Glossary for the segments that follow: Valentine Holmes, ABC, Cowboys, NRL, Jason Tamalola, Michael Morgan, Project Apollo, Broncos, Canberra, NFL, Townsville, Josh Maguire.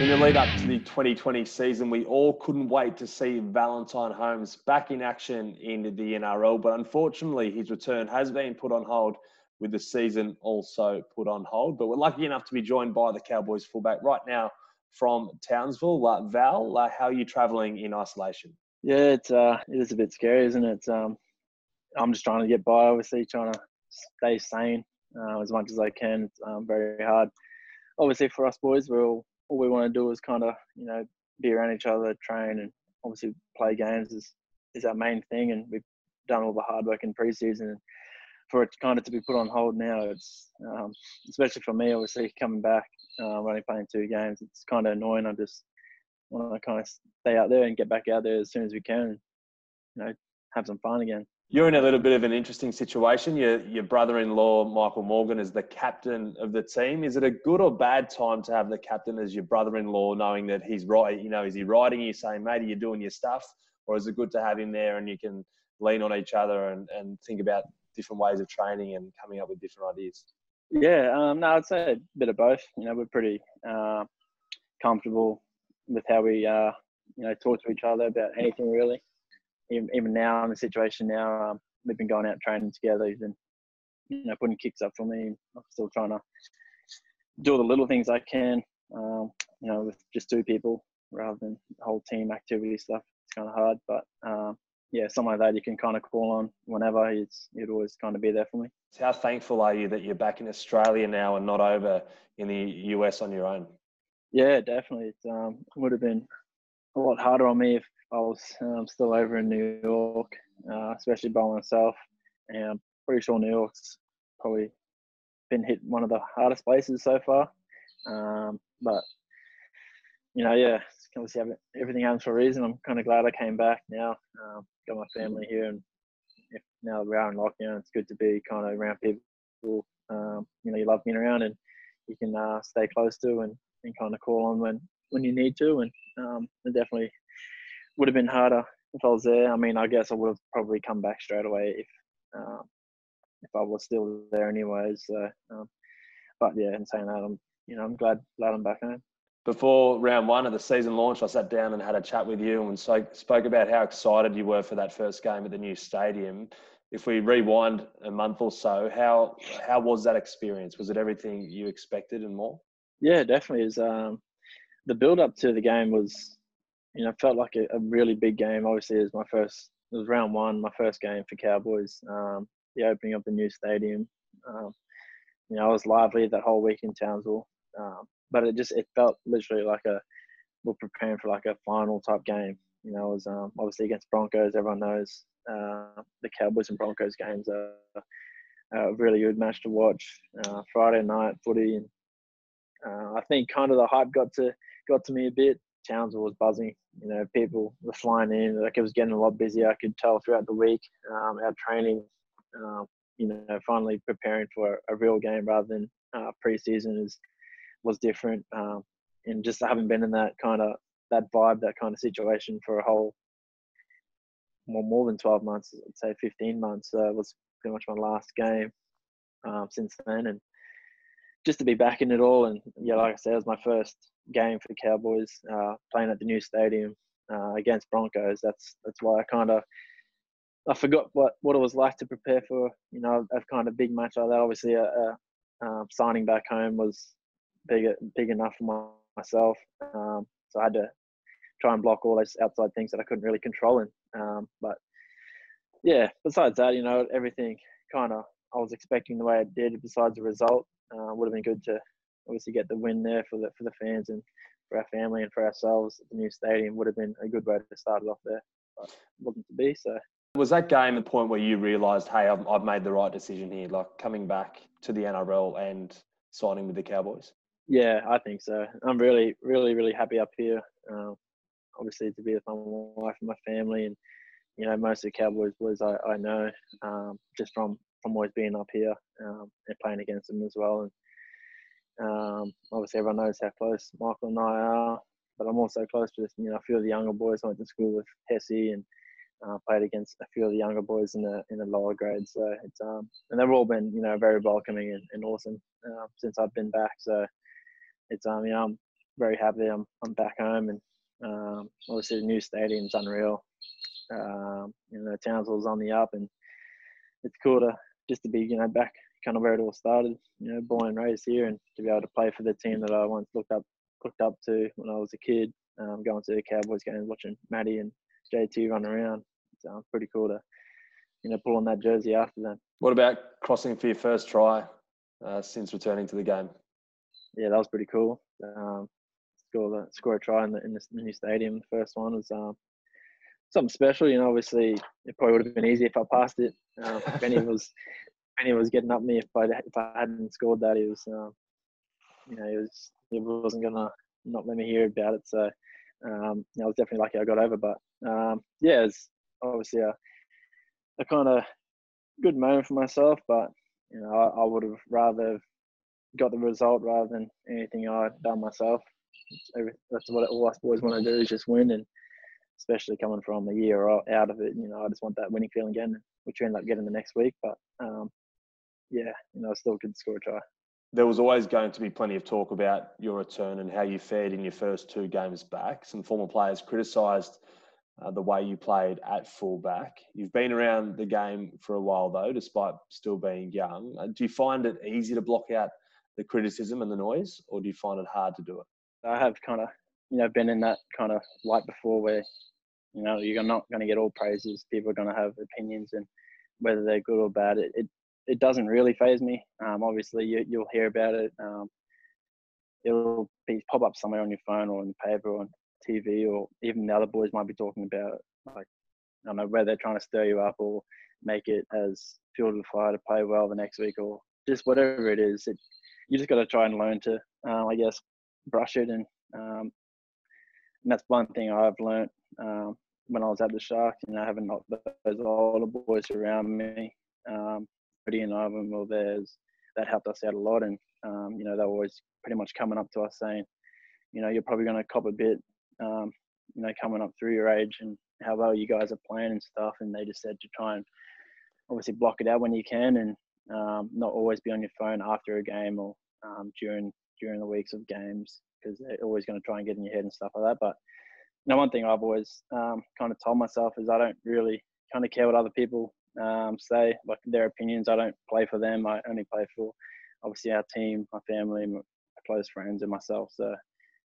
In the lead up to the 2020 season, we all couldn't wait to see Valentine Holmes back in action in the NRL, but unfortunately his return has been put on hold with the season also put on hold. But we're lucky enough to be joined by the Cowboys fullback right now from Townsville. Val, how are you travelling in isolation? Yeah, it is a bit scary, isn't it? I'm just trying to get by, obviously, trying to stay sane as much as I can. It's very hard. Obviously, for us boys, all we want to do is kind of, you know, be around each other, train, and obviously play games is our main thing. And we've done all the hard work in pre-season. And for it kind of to be put on hold now, it's especially for me, obviously, coming back, only playing 2 games, it's kind of annoying. I just want to kind of stay out there and get back out there as soon as we can and, you know, have some fun again. You're in a little bit of an interesting situation. Your brother-in-law, Michael Morgan, is the captain of the team. Is it a good or bad time to have the captain as your brother-in-law, knowing that he's right? You know, is he riding you, saying, mate, are you doing your stuff? Or is it good to have him there and you can lean on each other and think about different ways of training and coming up with different ideas? Yeah, no, I'd say a bit of both. You know, we're pretty comfortable with how we, you know, talk to each other about anything, really. Even now, in the situation now, we've been going out training together. He's been, you know, putting kicks up for me. I'm still trying to do all the little things I can, you know, with just 2 people rather than the whole team activity stuff. It's kind of hard, but yeah, someone like that you can kind of call on whenever. He'd always kind of be there for me. So how thankful are you that you're back in Australia now and not over in the US on your own? Yeah, definitely. It would have been a lot harder on me if I was still over in New York, especially by myself. And I'm pretty sure New York's probably been hit one of the hardest places so far. But, you know, yeah, obviously everything happens for a reason. I'm kind of glad I came back now. Got my family here. And if now we are in lockdown, it's good to be kind of around people, you know, you love being around and you can stay close to and kind of call on when you need to. And it definitely would have been harder if I was there. I mean, I guess I would have probably come back straight away if I was still there anyways. So, but yeah, in saying that, I'm glad I'm back home. Before round 1 of the season launch, I sat down and had a chat with you and spoke about how excited you were for that first game at the new stadium. If we rewind a month or so, how was that experience? Was it everything you expected and more? Yeah, definitely. The build-up to the game was, you know, felt like a really big game. Obviously, it was round 1, my first game for Cowboys. The opening of the new stadium. You know, I was lively that whole week in Townsville. But it felt literally like we're preparing for like a final type game. You know, it was obviously against Broncos. Everyone knows the Cowboys and Broncos games are a really good match to watch. Friday night footy. And, I think kind of the hype got to me a bit. Townsville was buzzing, you know, people were flying in, like it was getting a lot busier. I could tell throughout the week, our training, you know, finally preparing for a real game rather than pre-season was different. And just I haven't been in that kind of situation for a whole, more than 12 months, I'd say 15 months. So it was pretty much my last game since then. And just to be back in it all. And yeah, like I said, it was my first game for the Cowboys, playing at the new stadium against Broncos. That's why I forgot what it was like to prepare for, you know, a kind of big match like that. Obviously, signing back home was big enough for myself. So I had to try and block all those outside things that I couldn't really control. But yeah, besides that, you know, everything kind of, I was expecting the way it did besides the result. Would have been good to obviously get the win there for the fans and for our family and for ourselves. The new stadium would have been a good way to start it off there, but it wasn't to be. So was that game the point where you realised, hey, I've made the right decision here, like coming back to the NRL and signing with the Cowboys? Yeah, I think so. I'm really, really, really happy up here. Obviously, to be with my wife and my family, and you know, most of the Cowboys boys I know just from always being up here and playing against them as well. And obviously everyone knows how close Michael and I are, but I'm also close to, you know, a few of the younger boys. I went to school with Hesse and played against a few of the younger boys in the lower grades. So it's and they've all been, you know, very welcoming and awesome since I've been back. So it's you know, I'm very happy I'm back home, and obviously the new stadium's unreal. You know, Townsville's on the up, and it's cool to be, you know, back kind of where it all started. You know, born and raised here, and to be able to play for the team that I once looked up to when I was a kid. Going to the Cowboys games, watching Maddie and JT run around. It's pretty cool to, you know, pull on that jersey after them. What about crossing for your first try since returning to the game? Yeah, that was pretty cool. Score a try in the new stadium. The first one was something special. You know, obviously it probably would have been easy if I passed it. Benny was getting up me if I hadn't scored that. He was, you know, he wasn't gonna not let me hear about it. So I was definitely lucky I got over. But yeah, it's obviously a kind of good moment for myself. But you know, I would have rather got the result rather than anything I'd done myself. That's what all us boys want to do, is just win, and especially coming from a year out of it, you know, I just want that winning feeling again, which we end up getting the next week. But yeah, you know, I still could score a try. There was always going to be plenty of talk about your return and how you fared in your first two games back. Some former players criticised the way you played at fullback. You've been around the game for a while though, despite still being young. Do you find it easy to block out the criticism and the noise, or do you find it hard to do it? I have kind of, you know, been in that kind of light before where, you know, you're not going to get all praises. People are going to have opinions, and whether they're good or bad, it doesn't really faze me. Obviously, you'll hear about it. It'll pop up somewhere on your phone or in the paper or on TV, or even the other boys might be talking about it. Like, I don't know whether they're trying to stir you up or make it as fuel to the fire to play well the next week, or just whatever it is. You just got to try and learn to, I guess, brush it, and that's one thing I've learnt when I was at the Sharks. You know, having those older boys around me, Pretty and Ivan were there, that helped us out a lot. And you know, they were always pretty much coming up to us saying, you know, you're probably going to cop a bit, you know, coming up through your age and how well you guys are playing and stuff. And they just said to try and obviously block it out when you can, and not always be on your phone after a game or during the weeks of games, because they're always going to try and get in your head and stuff like that. But you know, one thing I've always kind of told myself is I don't really kind of care what other people say, like their opinions. I don't play for them. I only play for obviously our team, my family, my close friends, and myself. So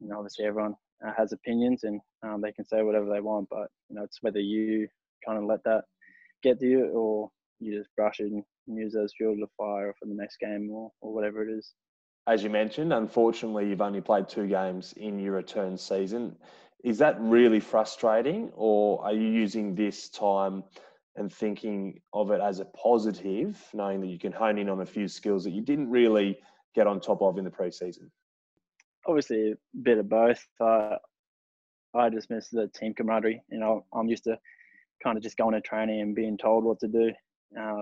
you know, obviously everyone has opinions, and they can say whatever they want. But you know, it's whether you kind of let that get to you, or you just brush it and use those fuel to fire for the next game or whatever it is. As you mentioned, unfortunately, you've only played two games in your return season. Is that really frustrating, or are you using this time and thinking of it as a positive, knowing that you can hone in on a few skills that you didn't really get on top of in the pre-season? Obviously, a bit of both. I just miss the team camaraderie. You know, I'm used to kind of just going to training and being told what to do. You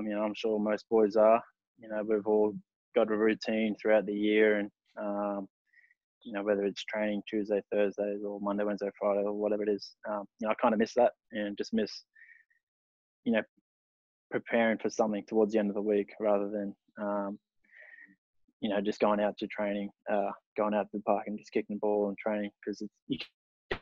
know, I'm sure most boys are. You know, we've all got a routine throughout the year, and you know, whether it's training Tuesday, Thursdays, or Monday, Wednesday, Friday, or whatever it is. You know, I kind of miss that, and just miss, you know, preparing for something towards the end of the week rather than, you know, just going out to training, going out to the park and just kicking the ball and training, because you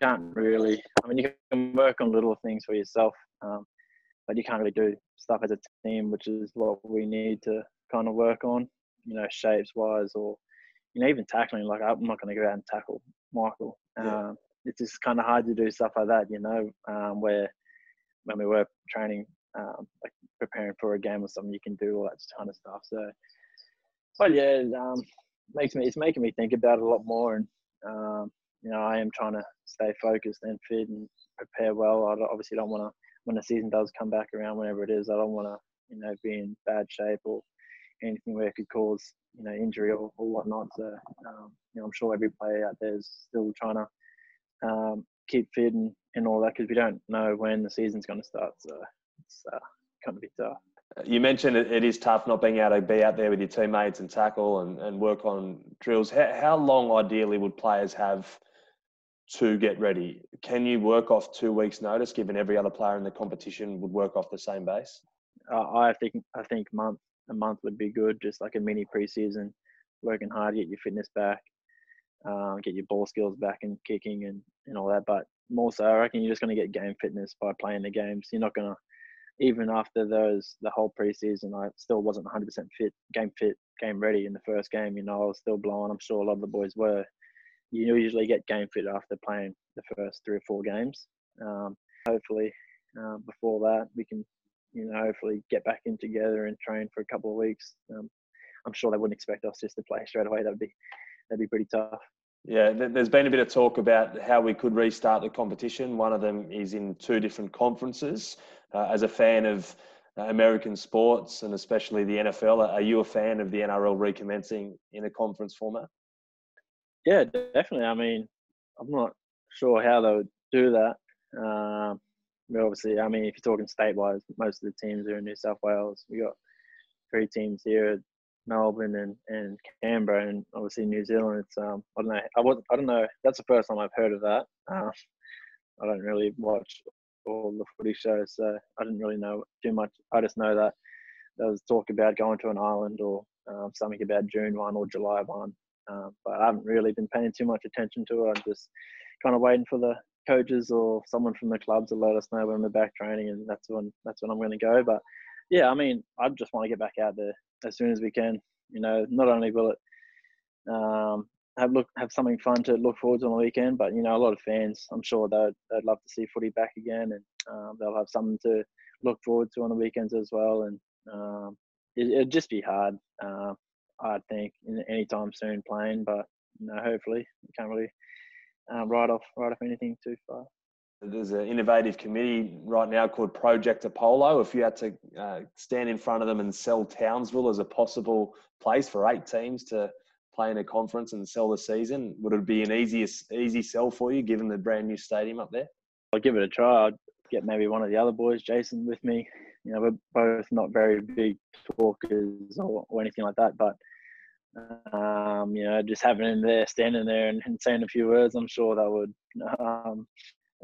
can't really, I mean, you can work on little things for yourself, but you can't really do stuff as a team, which is what we need to kind of work on, you know, shapes-wise, or, you know, even tackling. Like, I'm not going to go out and tackle Michael. Yeah. It's just kind of hard to do stuff like that, you know, where when we were training, like preparing for a game or something, you can do all that kind of stuff. So, but yeah, it's making me think about it a lot more. And, you know, I am trying to stay focused and fit and prepare well. I obviously don't want to, when the season does come back around, whenever it is, I don't want to, you know, be in bad shape or anything where it could cause, you know, injury or whatnot. So, you know, I'm sure every player out there is still trying to keep fit and all that, because we don't know when the season's going to start. So it's kind of a bit tough. You mentioned it is tough not being able to be out there with your teammates and tackle and work on drills. How long ideally would players have to get ready? Can you work off 2 weeks' notice, given every other player in the competition would work off the same base? I think a month would be good, just like a mini pre-season, working hard to get your fitness back. get your ball skills back and kicking and all that. But more so, I reckon you're just going to get game fitness by playing the games. You're not going to, even after those, the whole preseason, I still wasn't 100% fit, game ready in the first game. You know, I was still blowing. I'm sure a lot of the boys were. You usually get game fit after playing the first 3 or 4 games. Hopefully, before that, we can, hopefully get back in together and train for a couple of weeks. I'm sure they wouldn't expect us just to play straight away. That'd be pretty tough. Yeah, there's been a bit of talk about how we could restart the competition. One of them is in 2 different conferences. As a fan of American sports and especially the NFL, are you a fan of the NRL recommencing in a conference format? Yeah, definitely. I mean, I'm not sure how they would do that. Obviously, I mean, if you're talking state-wise, most of the teams are in New South Wales. We got 3 teams here, Melbourne and Canberra, and obviously New Zealand. It's I don't know. That's the first time I've heard of that. I don't really watch all the footy shows, so I didn't really know too much. I just know that there was talk about going to an island or something about June 1 or July 1. But I haven't really been paying too much attention to it. I'm just kind of waiting for the coaches or someone from the club to let us know when we're back training, and that's when I'm going to go. But yeah, I mean, I just want to get back out there as soon as we can. Not only will it have something fun to look forward to on the weekend, but a lot of fans, I'm sure they'd love to see footy back again, and they'll have something to look forward to on the weekends as well. And it'd just be hard, I think, anytime soon playing, but hopefully you can't really write off anything too far. There's an innovative committee right now called Project Apollo. If you had to stand in front of them and sell Townsville as a possible place for 8 teams to play in a conference and sell the season, would it be an easy sell for you given the brand new stadium up there? I'll give it a try. I'd get maybe one of the other boys, Jason, with me. We're both not very big talkers or anything like that, but just having him there, standing there and saying a few words, I'm sure that would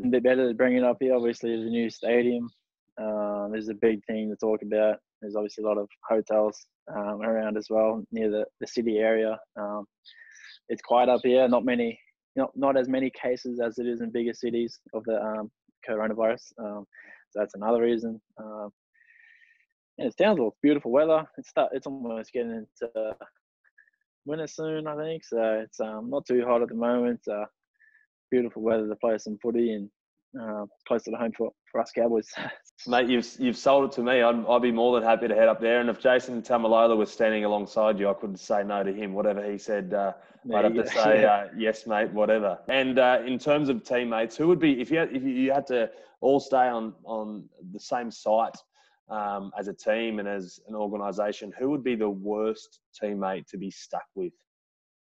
a bit better to bring it up here. Obviously, there's a new stadium. There's a big thing to talk about. There's obviously a lot of hotels around as well near the city area. It's quiet up here. Not as many cases as it is in bigger cities of the coronavirus. So that's another reason. And it's Townsville. It's beautiful weather. It's almost getting into winter soon, I think. So it's not too hot at the moment. Beautiful weather to play some footy, and closer to home for us Cowboys. Mate, you've sold it to me. I'd be more than happy to head up there. And if Jason Tamalola was standing alongside you, I couldn't say no to him. Whatever he said, I'd have to say yes, mate. Whatever. And in terms of teammates, who would be if you had to all stay on the same site as a team and as an organisation? Who would be the worst teammate to be stuck with?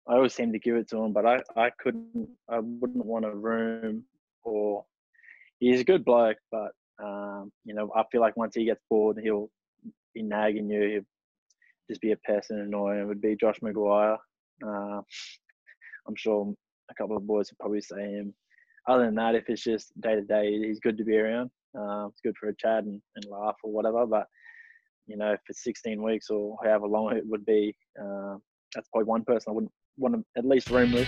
I always seem to give it to him, but I wouldn't want a room or he's a good bloke, but I feel like once he gets bored, he'll be nagging you. He'll just be a pest and annoying. It would be Josh Maguire. I'm sure a couple of boys would probably say him. Other than that, if it's just day to day, he's good to be around. It's good for a chat and laugh or whatever, but for 16 weeks or however long it would be, that's probably one person I wouldn't want to at least room with.